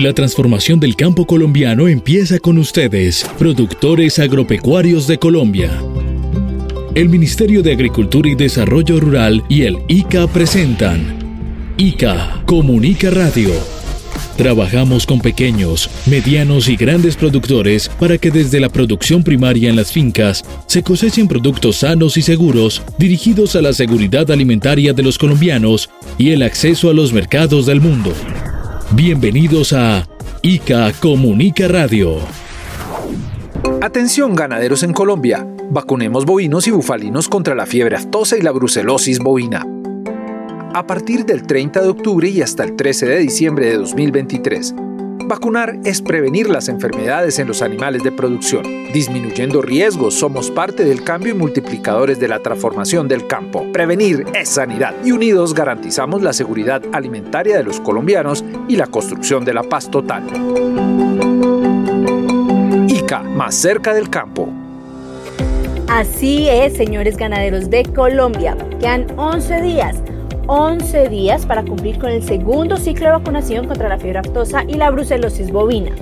La transformación del campo colombiano empieza con ustedes, productores agropecuarios de Colombia. El Ministerio de Agricultura y Desarrollo Rural y el ICA presentan ICA Comunica Radio. Trabajamos con pequeños, medianos y grandes productores para que desde la producción primaria en las fincas se cosechen productos sanos y seguros dirigidos a la seguridad alimentaria de los colombianos y el acceso a los mercados del mundo. Bienvenidos a ICA Comunica Radio. Atención ganaderos en Colombia, vacunemos bovinos y bufalinos contra la fiebre aftosa y la brucelosis bovina. A partir del 30 de octubre y hasta el 13 de diciembre de 2023, vacunar es prevenir las enfermedades en los animales de producción. Disminuyendo riesgos, somos parte del cambio y multiplicadores de la transformación del campo. Prevenir es sanidad y unidos garantizamos la seguridad alimentaria de los colombianos y la construcción de la paz total. ICA, más cerca del campo. Así es, señores ganaderos de Colombia. Quedan 11 días para cumplir con el segundo ciclo de vacunación contra la fiebre aftosa y la brucelosis bovina.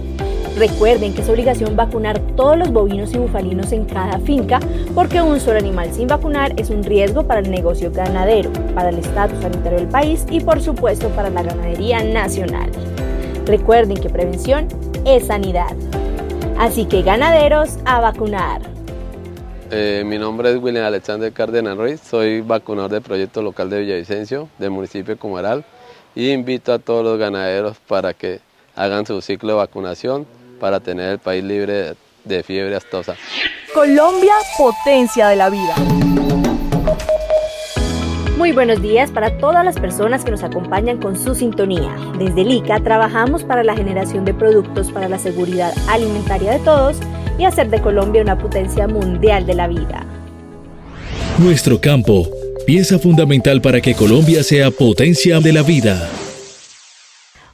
Recuerden que es obligación vacunar todos los bovinos y bufalinos en cada finca, porque un solo animal sin vacunar es un riesgo para el negocio ganadero, para el estatus sanitario del país y por supuesto para la ganadería nacional. Recuerden que prevención es sanidad. Así que ganaderos, a vacunar. Mi nombre es William Alexander Cárdenas Ruiz, soy vacunador del proyecto local de Villavicencio, del municipio de Cumaral, y invito a todos los ganaderos para que hagan su ciclo de vacunación para tener el país libre de fiebre aftosa. Colombia, potencia de la vida. Muy buenos días para todas las personas que nos acompañan con su sintonía. Desde el ICA trabajamos para la generación de productos para la seguridad alimentaria de todos y hacer de Colombia una potencia mundial de la vida. Nuestro campo, pieza fundamental para que Colombia sea potencia de la vida.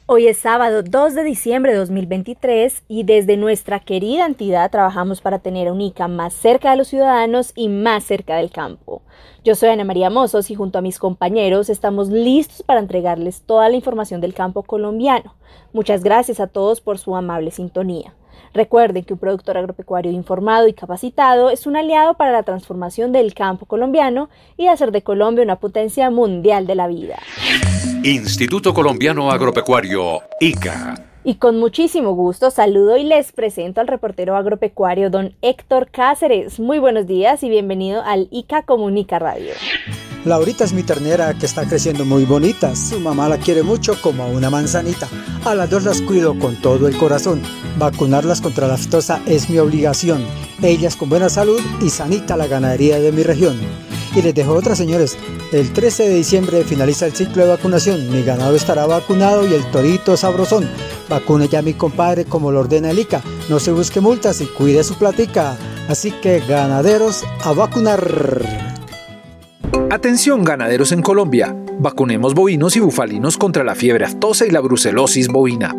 Hoy es sábado 2 de diciembre de 2023 y desde nuestra querida entidad trabajamos para tener a un ICA más cerca de los ciudadanos y más cerca del campo. Yo soy Ana María Mozos y junto a mis compañeros estamos listos para entregarles toda la información del campo colombiano. Muchas gracias a todos por su amable sintonía. Recuerden que un productor agropecuario informado y capacitado es un aliado para la transformación del campo colombiano y hacer de Colombia una potencia mundial de la vida. Instituto Colombiano Agropecuario, ICA. Y con muchísimo gusto saludo y les presento al reportero agropecuario don Héctor Cáceres. Muy buenos días y bienvenido al ICA Comunica Radio. Laurita es mi ternera que está creciendo muy bonita, su mamá la quiere mucho como a una manzanita. A las dos las cuido con todo el corazón, vacunarlas contra la aftosa es mi obligación. Ellas con buena salud y sanita la ganadería de mi región. Y les dejo otra, señores, el 13 de diciembre finaliza el ciclo de vacunación, mi ganado estará vacunado y el torito sabrosón. Vacune ya mi compadre como lo ordena el ICA, no se busque multas y cuide su platica. Así que ganaderos, a vacunar. Atención ganaderos en Colombia, vacunemos bovinos y bufalinos contra la fiebre aftosa y la brucelosis bovina.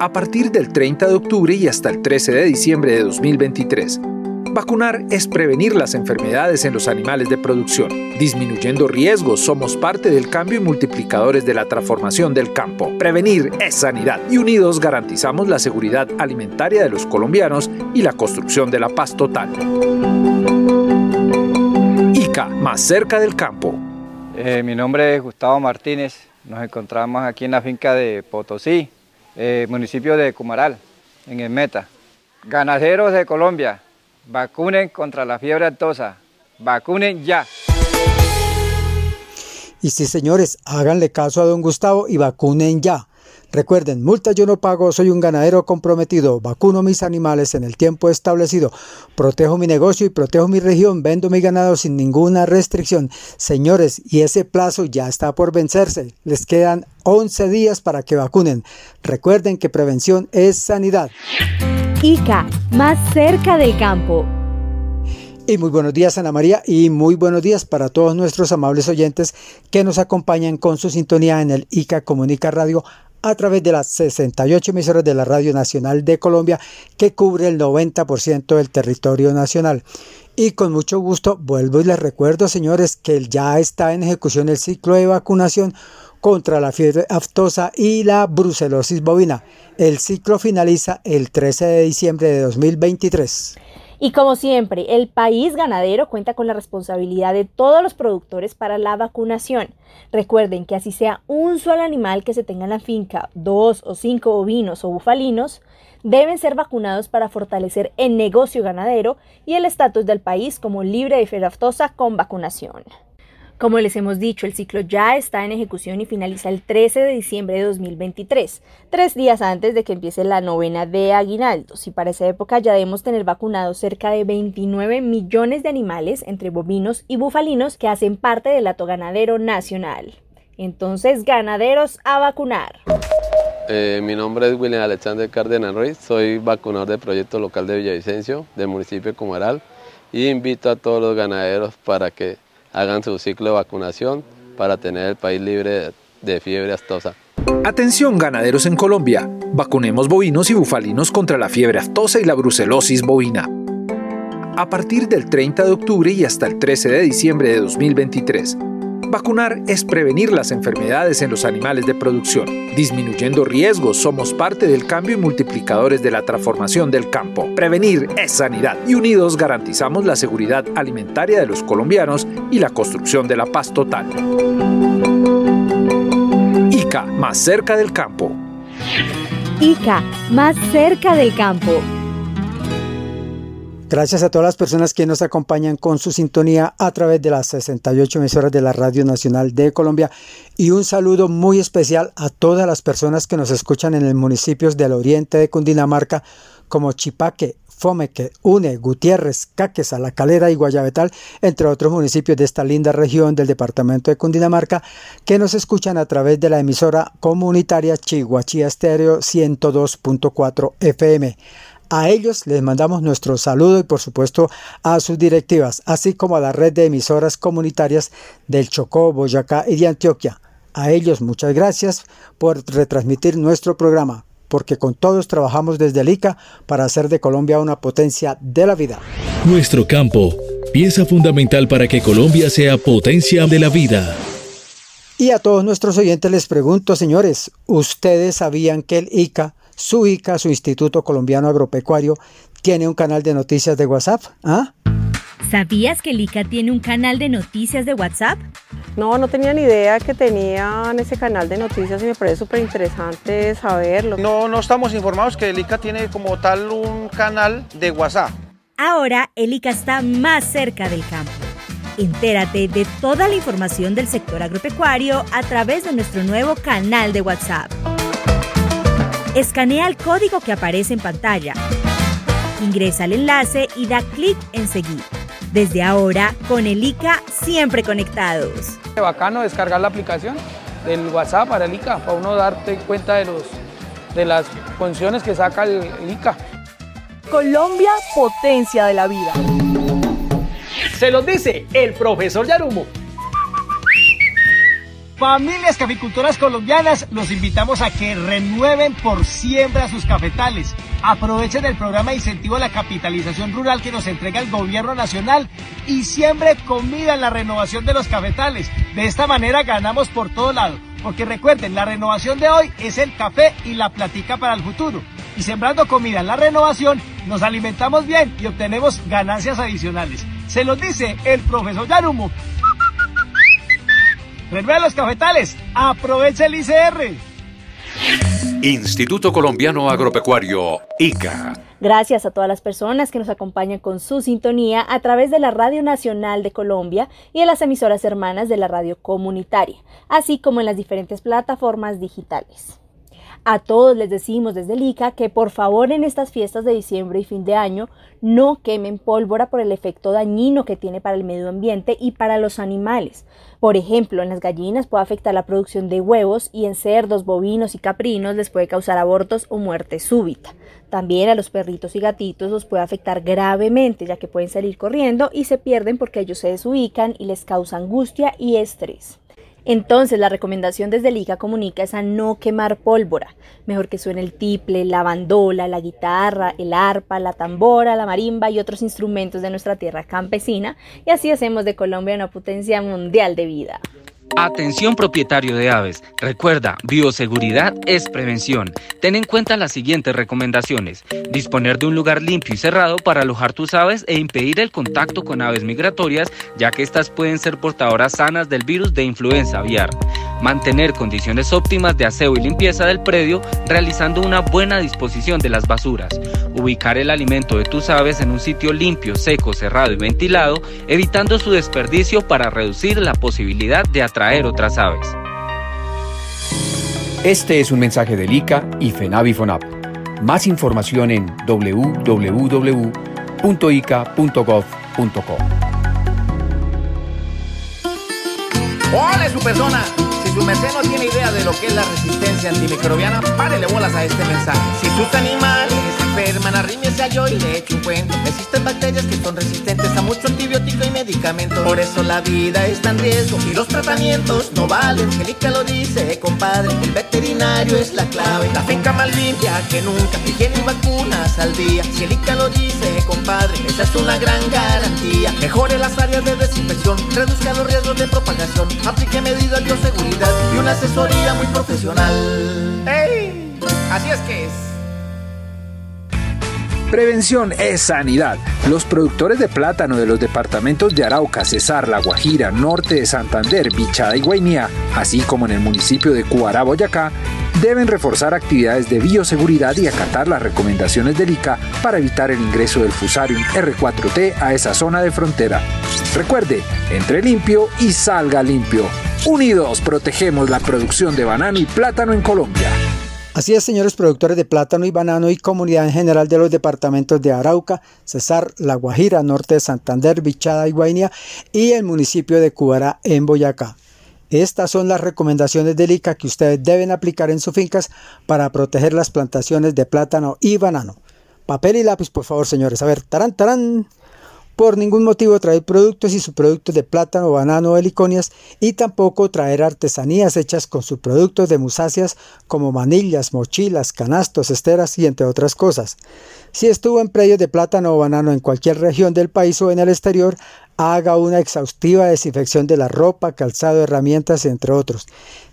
A partir del 30 de octubre y hasta el 13 de diciembre de 2023, vacunar es prevenir las enfermedades en los animales de producción. Disminuyendo riesgos, somos parte del cambio y multiplicadores de la transformación del campo. Prevenir es sanidad y unidos garantizamos la seguridad alimentaria de los colombianos y la construcción de la paz total. ICA, más cerca del campo. Mi nombre es Gustavo Martínez, nos encontramos aquí en la finca de Potosí, municipio de Cumaral, en el Meta. Ganaderos de Colombia, vacunen contra la fiebre aftosa, vacunen ya. Y sí, señores, háganle caso a don Gustavo y vacunen ya. Recuerden, multas yo no pago, soy un ganadero comprometido, vacuno mis animales en el tiempo establecido, protejo mi negocio y protejo mi región, vendo mi ganado sin ninguna restricción. Señores, y ese plazo ya está por vencerse, les quedan 11 días para que vacunen. Recuerden que prevención es sanidad. ICA, más cerca del campo. Y muy buenos días Ana María y muy buenos días para todos nuestros amables oyentes que nos acompañan con su sintonía en el ICA Comunica Radio a través de las 68 emisoras de la Radio Nacional de Colombia que cubre el 90% del territorio nacional. Y con mucho gusto vuelvo y les recuerdo, señores, que ya está en ejecución el ciclo de vacunación contra la fiebre aftosa y la brucelosis bovina. El ciclo finaliza el 13 de diciembre de 2023. Y como siempre, el país ganadero cuenta con la responsabilidad de todos los productores para la vacunación. Recuerden que así sea un solo animal que se tenga en la finca, 2 o 5 ovinos o bufalinos, deben ser vacunados para fortalecer el negocio ganadero y el estatus del país como libre de fiebre aftosa con vacunación. Como les hemos dicho, el ciclo ya está en ejecución y finaliza el 13 de diciembre de 2023, 3 días antes de que empiece la novena de aguinaldos, y para esa época ya debemos tener vacunados cerca de 29 millones de animales entre bovinos y bufalinos que hacen parte del hato ganadero nacional. Entonces, ganaderos a vacunar. Mi nombre es William Alexander Cárdenas Ruiz, soy vacunador del proyecto local de Villavicencio, del municipio de Comaral, y invito a todos los ganaderos para que hagan su ciclo de vacunación para tener el país libre de fiebre aftosa. Atención, ganaderos en Colombia, vacunemos bovinos y bufalinos contra la fiebre aftosa y la brucelosis bovina. A partir del 30 de octubre y hasta el 13 de diciembre de 2023, vacunar es prevenir las enfermedades en los animales de producción. Disminuyendo riesgos, somos parte del cambio y multiplicadores de la transformación del campo. Prevenir es sanidad y unidos garantizamos la seguridad alimentaria de los colombianos y la construcción de la paz total. ICA, más cerca del campo. ICA, más cerca del campo. Gracias a todas las personas que nos acompañan con su sintonía a través de las 68 emisoras de la Radio Nacional de Colombia, y un saludo muy especial a todas las personas que nos escuchan en los municipios del oriente de Cundinamarca como Chipaque, Fomeque, Une, Gutiérrez, Cáqueza, La Calera y Guayabetal, entre otros municipios de esta linda región del departamento de Cundinamarca, que nos escuchan a través de la emisora comunitaria Chiguachía Stereo 102.4 FM. A ellos les mandamos nuestro saludo y por supuesto a sus directivas, así como a la red de emisoras comunitarias del Chocó, Boyacá y de Antioquia. A ellos muchas gracias por retransmitir nuestro programa, porque con todos trabajamos desde el ICA para hacer de Colombia una potencia de la vida. Nuestro campo, pieza fundamental para que Colombia sea potencia de la vida. Y a todos nuestros oyentes les pregunto, señores, ¿ustedes sabían que el ICA, su Instituto Colombiano Agropecuario, tiene un canal de noticias de WhatsApp? ¿Ah? ¿Sabías que el ICA tiene un canal de noticias de WhatsApp? No tenía ni idea que tenían ese canal de noticias y me parece súper interesante saberlo. No estamos informados que el ICA tiene como tal un canal de WhatsApp. Ahora el ICA está más cerca del campo. Entérate de toda la información del sector agropecuario a través de nuestro nuevo canal de WhatsApp. Escanea el código que aparece en pantalla, ingresa el enlace y da clic en seguir. Desde ahora, con el ICA, siempre conectados. Qué bacano descargar la aplicación del WhatsApp para el ICA, para uno darte cuenta de las funciones que saca el ICA. Colombia, potencia de la vida. Se los dice el profesor Yarumo. Familias caficultoras colombianas, los invitamos a que renueven por siembra sus cafetales. Aprovechen el programa de incentivo a la capitalización rural que nos entrega el gobierno nacional y siembre comida en la renovación de los cafetales. De esta manera ganamos por todo lado, porque recuerden, la renovación de hoy es el café y la platica para el futuro. Y sembrando comida en la renovación, nos alimentamos bien y obtenemos ganancias adicionales. Se los dice el profesor Yarumo. Renueva los cafetales, aprovecha el ICR. Instituto Colombiano Agropecuario, ICA. Gracias a todas las personas que nos acompañan con su sintonía a través de la Radio Nacional de Colombia y de las emisoras hermanas de la radio comunitaria, así como en las diferentes plataformas digitales. A todos les decimos desde el ICA que por favor en estas fiestas de diciembre y fin de año no quemen pólvora por el efecto dañino que tiene para el medio ambiente y para los animales. Por ejemplo, en las gallinas puede afectar la producción de huevos y en cerdos, bovinos y caprinos les puede causar abortos o muerte súbita. También a los perritos y gatitos los puede afectar gravemente, ya que pueden salir corriendo y se pierden porque ellos se desubican y les causa angustia y estrés. Entonces, la recomendación desde el ICA Comunica es a no quemar pólvora. Mejor que suene el tiple, la bandola, la guitarra, el arpa, la tambora, la marimba y otros instrumentos de nuestra tierra campesina. Y así hacemos de Colombia una potencia mundial de vida. Atención propietario de aves, recuerda, bioseguridad es prevención. Ten en cuenta las siguientes recomendaciones: disponer de un lugar limpio y cerrado para alojar tus aves e impedir el contacto con aves migratorias, ya que estas pueden ser portadoras sanas del virus de influenza aviar. Mantener condiciones óptimas de aseo y limpieza del predio, realizando una buena disposición de las basuras. Ubicar el alimento de tus aves en un sitio limpio, seco, cerrado y ventilado, evitando su desperdicio para reducir la posibilidad de atraer otras aves. Este es un mensaje del ICA y Fenavi Fonap. Más información en www.ica.gov.co. ¡Ole, su persona! Si su merced no tiene idea de lo que es la resistencia antimicrobiana, párele bolas a este mensaje. Si sus animales se enferman, arrímese a yo y le echo un cuento. Existen bacterias que son resistentes a mucho antibiótico y medicamentos. Por eso la vida está en riesgo y los tratamientos no valen. Angélica lo dice, compadre, el veterinario es la clave. La finca más limpia que nunca, higiene y vacunas al día. Angélica lo dice, compadre, esa es una gran garantía. Mejore las áreas de desinfección, reduzca los riesgos de propagación, aplique medidas bioseguridad y una asesoría muy profesional. ¡Ey! Así es que es. Prevención es sanidad. Los productores de plátano de los departamentos de Arauca, Cesar, La Guajira, Norte de Santander, Vichada y Guainía, así como en el municipio de Cuará, Boyacá, deben reforzar actividades de bioseguridad y acatar las recomendaciones del ICA para evitar el ingreso del Fusarium R4T a esa zona de frontera. Recuerde, entre limpio y salga limpio. Unidos protegemos la producción de banano y plátano en Colombia. Así es, señores productores de plátano y banano y comunidad en general de los departamentos de Arauca, Cesar, La Guajira, Norte de Santander, Vichada y Guainía y el municipio de Cubará en Boyacá. Estas son las recomendaciones del ICA que ustedes deben aplicar en sus fincas para proteger las plantaciones de plátano y banano. Papel y lápiz, por favor, señores. A ver, tarán, tarán. Por ningún motivo traer productos y subproductos de plátano, banano o heliconias, y tampoco traer artesanías hechas con subproductos de musáceas como manillas, mochilas, canastos, esteras y entre otras cosas. Si estuvo en predios de plátano o banano en cualquier región del país o en el exterior, haga una exhaustiva desinfección de la ropa, calzado, herramientas, entre otros.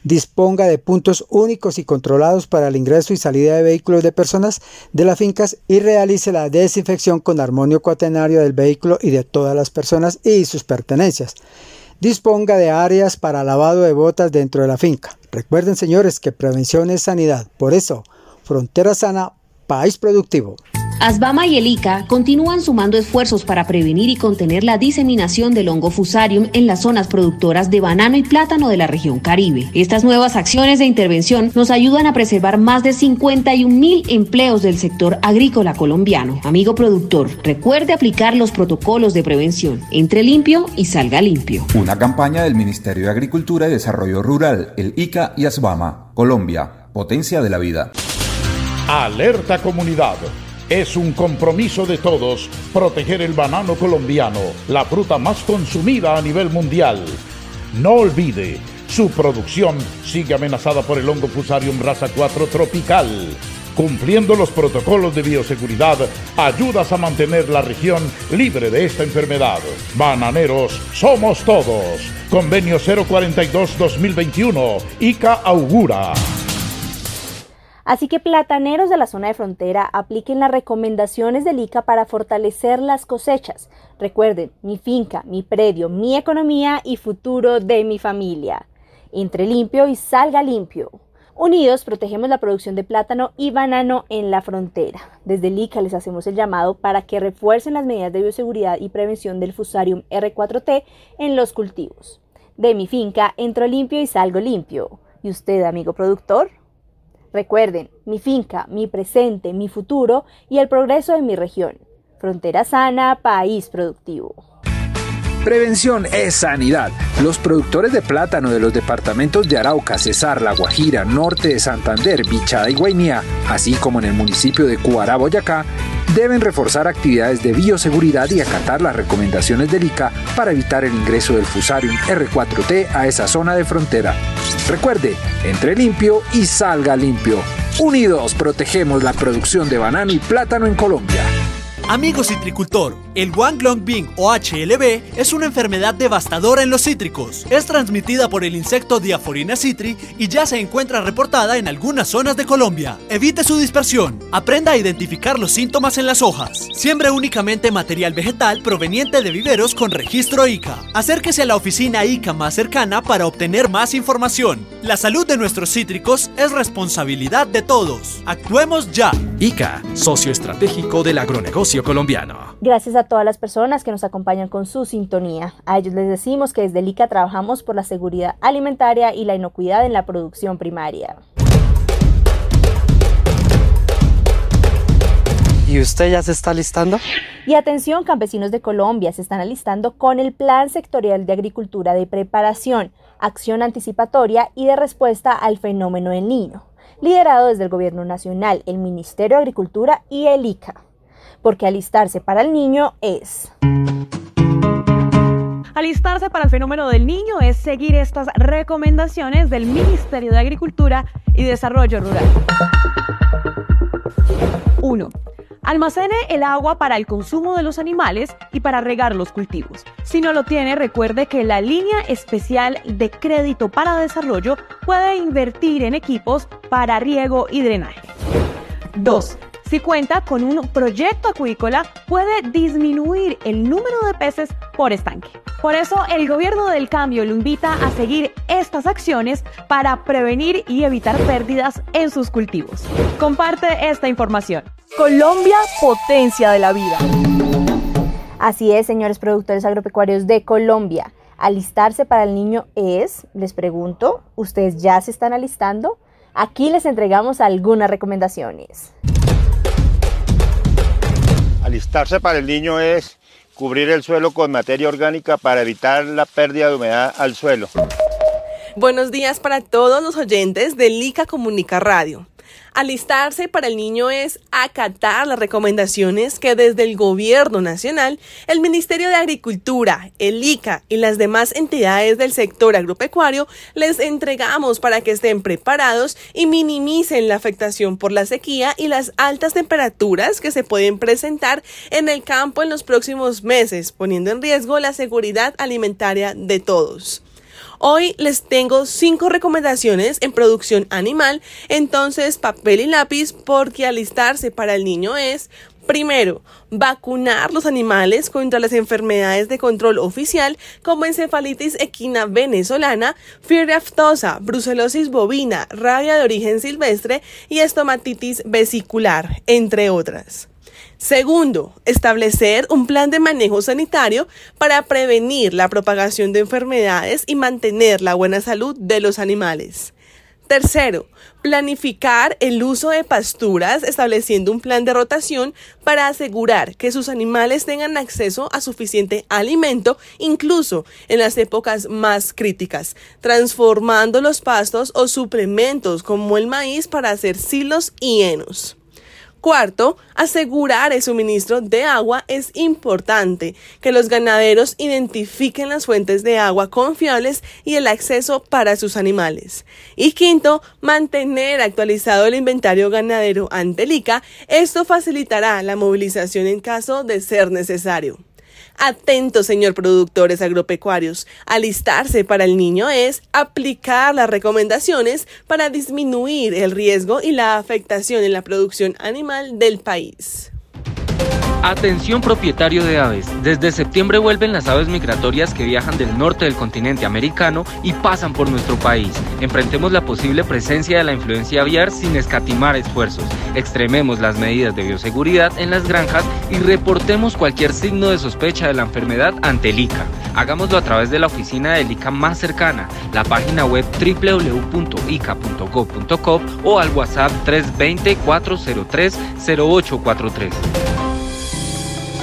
Disponga de puntos únicos y controlados para el ingreso y salida de vehículos de personas de las fincas y realice la desinfección con armonio cuaternario del vehículo y de todas las personas y sus pertenencias. Disponga de áreas para lavado de botas dentro de la finca. Recuerden, señores, que prevención es sanidad. Por eso, frontera sana, país productivo. Asbama y el ICA continúan sumando esfuerzos para prevenir y contener la diseminación del hongo Fusarium en las zonas productoras de banano y plátano de la región Caribe. Estas nuevas acciones de intervención nos ayudan a preservar más de 51.000 empleos del sector agrícola colombiano. Amigo productor, recuerde aplicar los protocolos de prevención. Entre limpio y salga limpio. Una campaña del Ministerio de Agricultura y Desarrollo Rural, el ICA y Asbama. Colombia, potencia de la vida. Alerta comunidad. Es un compromiso de todos proteger el banano colombiano, la fruta más consumida a nivel mundial. No olvide, su producción sigue amenazada por el hongo Fusarium raza 4 tropical. Cumpliendo los protocolos de bioseguridad, ayudas a mantener la región libre de esta enfermedad. Bananeros, somos todos. Convenio 042-2021, ICA augura. Así que plataneros de la zona de frontera apliquen las recomendaciones del ICA para fortalecer las cosechas. Recuerden, mi finca, mi predio, mi economía y futuro de mi familia. Entre limpio y salga limpio. Unidos protegemos la producción de plátano y banano en la frontera. Desde el ICA les hacemos el llamado para que refuercen las medidas de bioseguridad y prevención del Fusarium R4T en los cultivos. De mi finca, entro limpio y salgo limpio. ¿Y usted, amigo productor? Recuerden, mi finca, mi presente, mi futuro y el progreso de mi región. Frontera sana, país productivo. Prevención es sanidad. Los productores de plátano de los departamentos de Arauca, Cesar, La Guajira, Norte de Santander, Vichada y Guainía, así como en el municipio de Cuará, Boyacá, deben reforzar actividades de bioseguridad y acatar las recomendaciones del ICA para evitar el ingreso del Fusarium R4T a esa zona de frontera. Recuerde, entre limpio y salga limpio. Unidos protegemos la producción de banano y plátano en Colombia. Amigo citricultor, el Huanglongbing o HLB es una enfermedad devastadora en los cítricos. Es transmitida por el insecto Diaphorina citri y ya se encuentra reportada en algunas zonas de Colombia. Evite su dispersión. Aprenda a identificar los síntomas en las hojas. Siembre únicamente material vegetal proveniente de viveros con registro ICA. Acérquese a la oficina ICA más cercana para obtener más información. La salud de nuestros cítricos es responsabilidad de todos. Actuemos ya. ICA, socio estratégico del agronegocio colombiano. Gracias a todas las personas que nos acompañan con su sintonía. A ellos les decimos que desde el ICA trabajamos por la seguridad alimentaria y la inocuidad en la producción primaria. ¿Y usted ya se está alistando? Y atención, campesinos de Colombia, se están alistando con el Plan Sectorial de Agricultura de Preparación, Acción Anticipatoria y de Respuesta al Fenómeno del Niño, liderado desde el Gobierno Nacional, el Ministerio de Agricultura y el ICA. Porque alistarse para el niño es... Alistarse para el fenómeno del niño es seguir estas recomendaciones del Ministerio de Agricultura y Desarrollo Rural. 1. Almacene el agua para el consumo de los animales y para regar los cultivos. Si no lo tiene, recuerde que la Línea Especial de Crédito para Desarrollo puede invertir en equipos para riego y drenaje. 2. Si cuenta con un proyecto acuícola, puede disminuir el número de peces por estanque. Por eso, el Gobierno del Cambio lo invita a seguir estas acciones para prevenir y evitar pérdidas en sus cultivos. Comparte esta información. Colombia, potencia de la vida. Así es, señores productores agropecuarios de Colombia. Alistarse para el niño es, les pregunto, ¿ustedes ya se están alistando? Aquí les entregamos algunas recomendaciones. Alistarse para el niño es cubrir el suelo con materia orgánica para evitar la pérdida de humedad al suelo. Buenos días para todos los oyentes de ICA Comunica Radio. Alistarse para el niño es acatar las recomendaciones que desde el Gobierno Nacional, el Ministerio de Agricultura, el ICA y las demás entidades del sector agropecuario les entregamos para que estén preparados y minimicen la afectación por la sequía y las altas temperaturas que se pueden presentar en el campo en los próximos meses, poniendo en riesgo la seguridad alimentaria de todos. Hoy les tengo 5 recomendaciones en producción animal, entonces papel y lápiz porque alistarse para el niño es... Primero, vacunar los animales contra las enfermedades de control oficial como encefalitis equina venezolana, fiebre aftosa, brucelosis bovina, rabia de origen silvestre y estomatitis vesicular, entre otras. Segundo, establecer un plan de manejo sanitario para prevenir la propagación de enfermedades y mantener la buena salud de los animales. Tercero, planificar el uso de pasturas estableciendo un plan de rotación para asegurar que sus animales tengan acceso a suficiente alimento, incluso en las épocas más críticas, transformando los pastos o suplementos como el maíz para hacer silos y henos. Cuarto, asegurar el suministro de agua. Es importante que los ganaderos identifiquen las fuentes de agua confiables y el acceso para sus animales. Y quinto, mantener actualizado el inventario ganadero ante el ICA. Esto facilitará la movilización en caso de ser necesario. Atentos, señor productores agropecuarios, alistarse para el niño es aplicar las recomendaciones para disminuir el riesgo y la afectación en la producción animal del país. Atención propietario de aves, desde septiembre vuelven las aves migratorias que viajan del norte del continente americano y pasan por nuestro país. Enfrentemos la posible presencia de la influencia aviar sin escatimar esfuerzos, extrememos las medidas de bioseguridad en las granjas y reportemos cualquier signo de sospecha de la enfermedad ante el ICA. Hagámoslo a través de la oficina del ICA más cercana, la página web www.ica.gov.co o al WhatsApp 320-403-0843.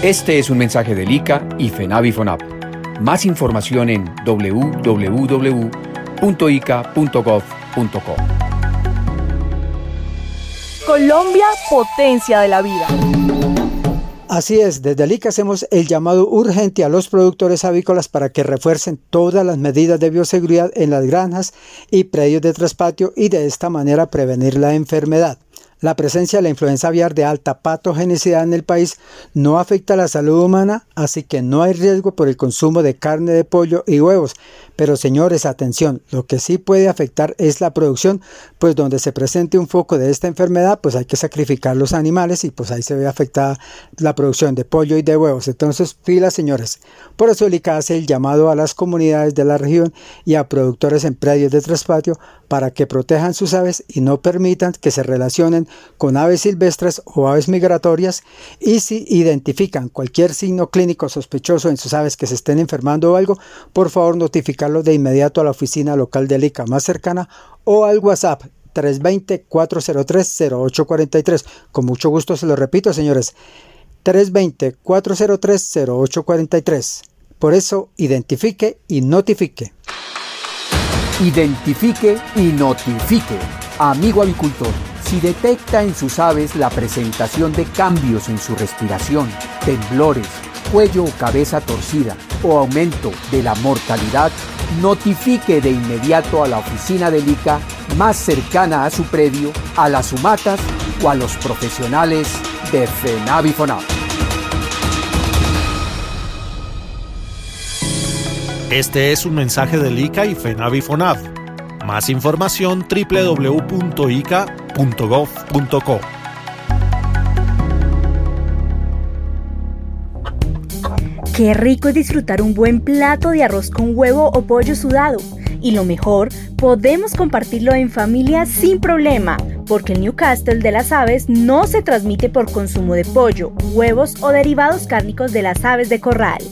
Este es un mensaje del ICA y Fenavi Fonap. Más información en www.ica.gov.co. Colombia, potencia de la vida. Así es, desde el ICA hacemos el llamado urgente a los productores avícolas para que refuercen todas las medidas de bioseguridad en las granjas y predios de traspatio y de esta manera prevenir la enfermedad. La presencia de la influenza aviar de alta patogenicidad en el país no afecta a la salud humana, así que no hay riesgo por el consumo de carne de pollo y huevos. Pero señores, atención, lo que sí puede afectar es la producción, pues donde se presente un foco de esta enfermedad, pues hay que sacrificar los animales y pues ahí se ve afectada la producción de pollo y de huevos. Entonces, fila, señores. Por eso el ICA hace el llamado a las comunidades de la región y a productores en predios de traspatio para que protejan sus aves y no permitan que se relacionen con aves silvestres o aves migratorias, y si identifican cualquier signo clínico sospechoso en sus aves que se estén enfermando o algo, por favor notificarlo de inmediato a la oficina local del ICA más cercana o al WhatsApp 320-403-0843. Con mucho gusto se lo repito, señores, 320-403-0843. Por eso, identifique y notifique. Identifique y notifique. Amigo avicultor, si detecta en sus aves la presentación de cambios en su respiración, temblores, cuello o cabeza torcida o aumento de la mortalidad, notifique de inmediato a la oficina del ICA más cercana a su predio, a las UMATAS o a los profesionales de Fenavi Fonap. Este es un mensaje del ICA y Fenavi Fonap. Más información www.ica.gov.co. Qué rico es disfrutar un buen plato de arroz con huevo o pollo sudado. Y lo mejor, podemos compartirlo en familia sin problema, porque el Newcastle de las aves no se transmite por consumo de pollo, huevos o derivados cárnicos de las aves de corral.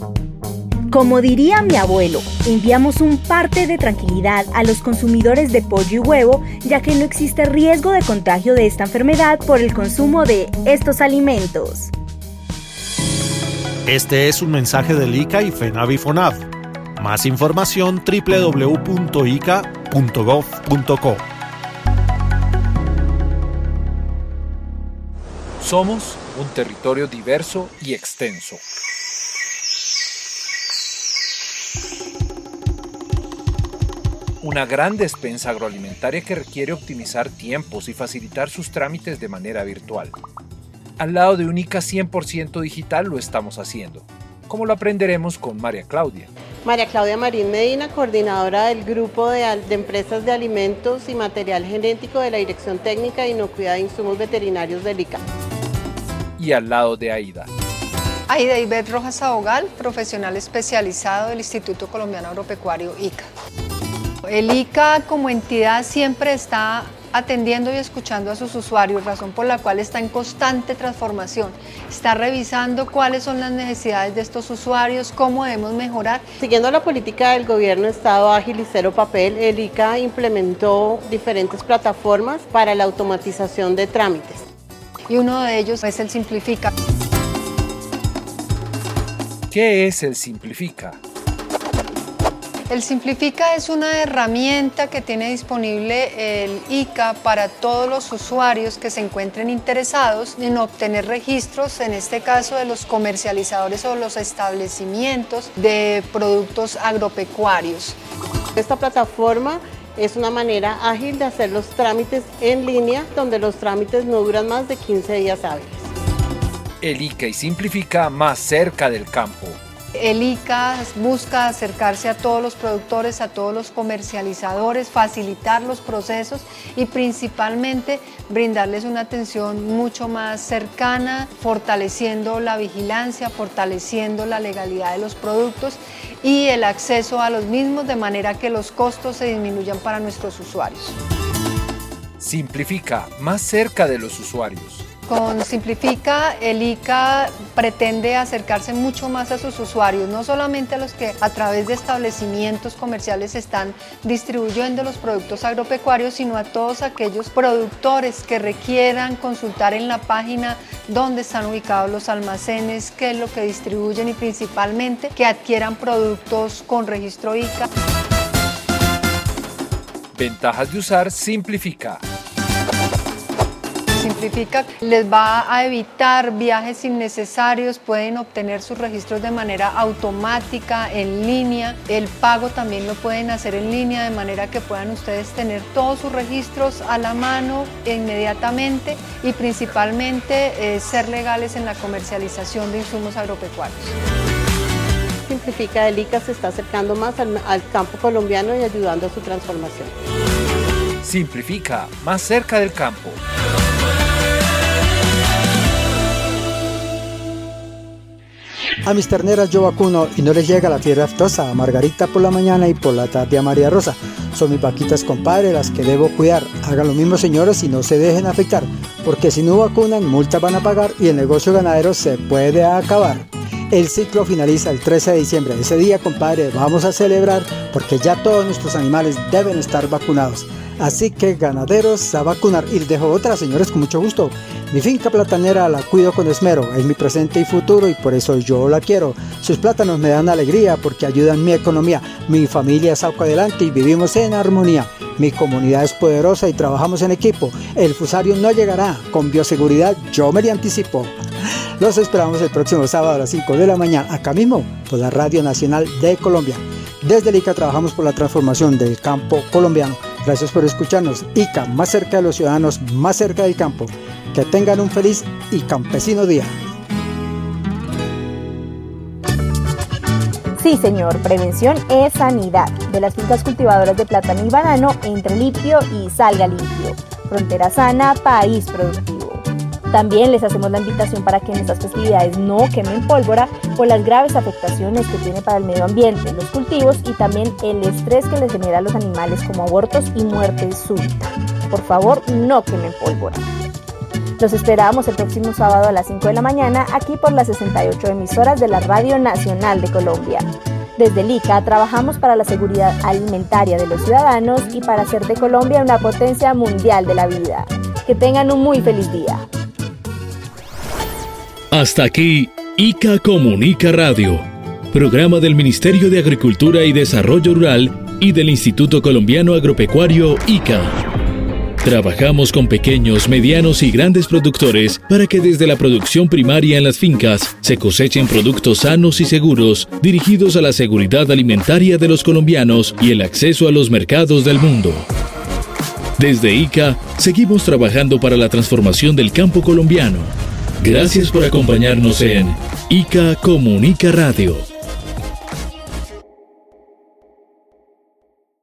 Como diría mi abuelo, enviamos un parte de tranquilidad a los consumidores de pollo y huevo, ya que no existe riesgo de contagio de esta enfermedad por el consumo de estos alimentos. Este es un mensaje del ICA y Fenavi Fonap. Más información www.ica.gov.co. Somos un territorio diverso y extenso. Una gran despensa agroalimentaria que requiere optimizar tiempos y facilitar sus trámites de manera virtual. Al lado de un ICA 100% digital lo estamos haciendo, como lo aprenderemos con María Claudia. María Claudia Marín Medina, coordinadora del Grupo de Empresas de Alimentos y Material Genético de la Dirección Técnica de Inocuidad de Insumos Veterinarios del ICA. Y al lado de Aida. Aida Ibet Rojas Abogal, profesional especializado del Instituto Colombiano Agropecuario ICA. El ICA como entidad siempre está atendiendo y escuchando a sus usuarios, razón por la cual está en constante transformación. Está revisando cuáles son las necesidades de estos usuarios, cómo debemos mejorar. Siguiendo la política del gobierno Estado ágil y cero papel, el ICA implementó diferentes plataformas para la automatización de trámites. Y uno de ellos es el Simplifica. ¿Qué es el Simplifica? El Simplifica es una herramienta que tiene disponible el ICA para todos los usuarios que se encuentren interesados en obtener registros, en este caso de los comercializadores o los establecimientos de productos agropecuarios. Esta plataforma es una manera ágil de hacer los trámites en línea, donde los trámites no duran más de 15 días hábiles. El ICA y Simplifica más cerca del campo. El ICA busca acercarse a todos los productores, a todos los comercializadores, facilitar los procesos y principalmente brindarles una atención mucho más cercana, fortaleciendo la vigilancia, fortaleciendo la legalidad de los productos y el acceso a los mismos, de manera que los costos se disminuyan para nuestros usuarios. Simplifica, más cerca de los usuarios. Con Simplifica, el ICA pretende acercarse mucho más a sus usuarios, no solamente a los que a través de establecimientos comerciales están distribuyendo los productos agropecuarios, sino a todos aquellos productores que requieran consultar en la página dónde están ubicados los almacenes, qué es lo que distribuyen y principalmente que adquieran productos con registro ICA. Ventajas de usar Simplifica. Simplifica les va a evitar viajes innecesarios, pueden obtener sus registros de manera automática, en línea, el pago también lo pueden hacer en línea, de manera que puedan ustedes tener todos sus registros a la mano inmediatamente y principalmente ser legales en la comercialización de insumos agropecuarios. Simplifica, el ICA se está acercando más al campo colombiano y ayudando a su transformación. Simplifica, más cerca del campo. A mis terneras yo vacuno y no les llega la fiebre aftosa, a Margarita por la mañana y por la tarde a María Rosa. Son mis vaquitas, compadre, las que debo cuidar. Hagan lo mismo, señores, y no se dejen afectar, porque si no vacunan, multas van a pagar y el negocio ganadero se puede acabar. El ciclo finaliza el 13 de diciembre. Ese día, compadre, vamos a celebrar porque ya todos nuestros animales deben estar vacunados. Así que, ganaderos, a vacunar. Y les dejo otra, señores, con mucho gusto. Mi finca platanera la cuido con esmero. Es mi presente y futuro y por eso yo la quiero. Sus plátanos me dan alegría porque ayudan mi economía. Mi familia saca adelante y vivimos en armonía. Mi comunidad es poderosa y trabajamos en equipo. El Fusarium no llegará. Con bioseguridad yo me le anticipo. Los esperamos el próximo sábado a las 5 de la mañana, acá mismo, por la Radio Nacional de Colombia. Desde el ICA trabajamos por la transformación del campo colombiano. Gracias por escucharnos. ICA, más cerca de los ciudadanos, más cerca del campo. Que tengan un feliz y campesino día. Sí, señor, prevención es sanidad. De las fincas cultivadoras de plátano y banano, entre limpio y salga limpio. Frontera sana, país productivo. También les hacemos la invitación para que en estas festividades no quemen pólvora por las graves afectaciones que tiene para el medio ambiente, los cultivos y también el estrés que les genera a los animales como abortos y muerte súbita. Por favor, no quemen pólvora. Los esperamos el próximo sábado a las 5 de la mañana aquí por las 68 emisoras de la Radio Nacional de Colombia. Desde el ICA trabajamos para la seguridad alimentaria de los ciudadanos y para hacer de Colombia una potencia mundial de la vida. Que tengan un muy feliz día. Hasta aquí, ICA Comunica Radio, programa del Ministerio de Agricultura y Desarrollo Rural y del Instituto Colombiano Agropecuario ICA. Trabajamos con pequeños, medianos y grandes productores para que desde la producción primaria en las fincas se cosechen productos sanos y seguros dirigidos a la seguridad alimentaria de los colombianos y el acceso a los mercados del mundo. Desde ICA, seguimos trabajando para la transformación del campo colombiano. Gracias por acompañarnos en ICA Comunica Radio.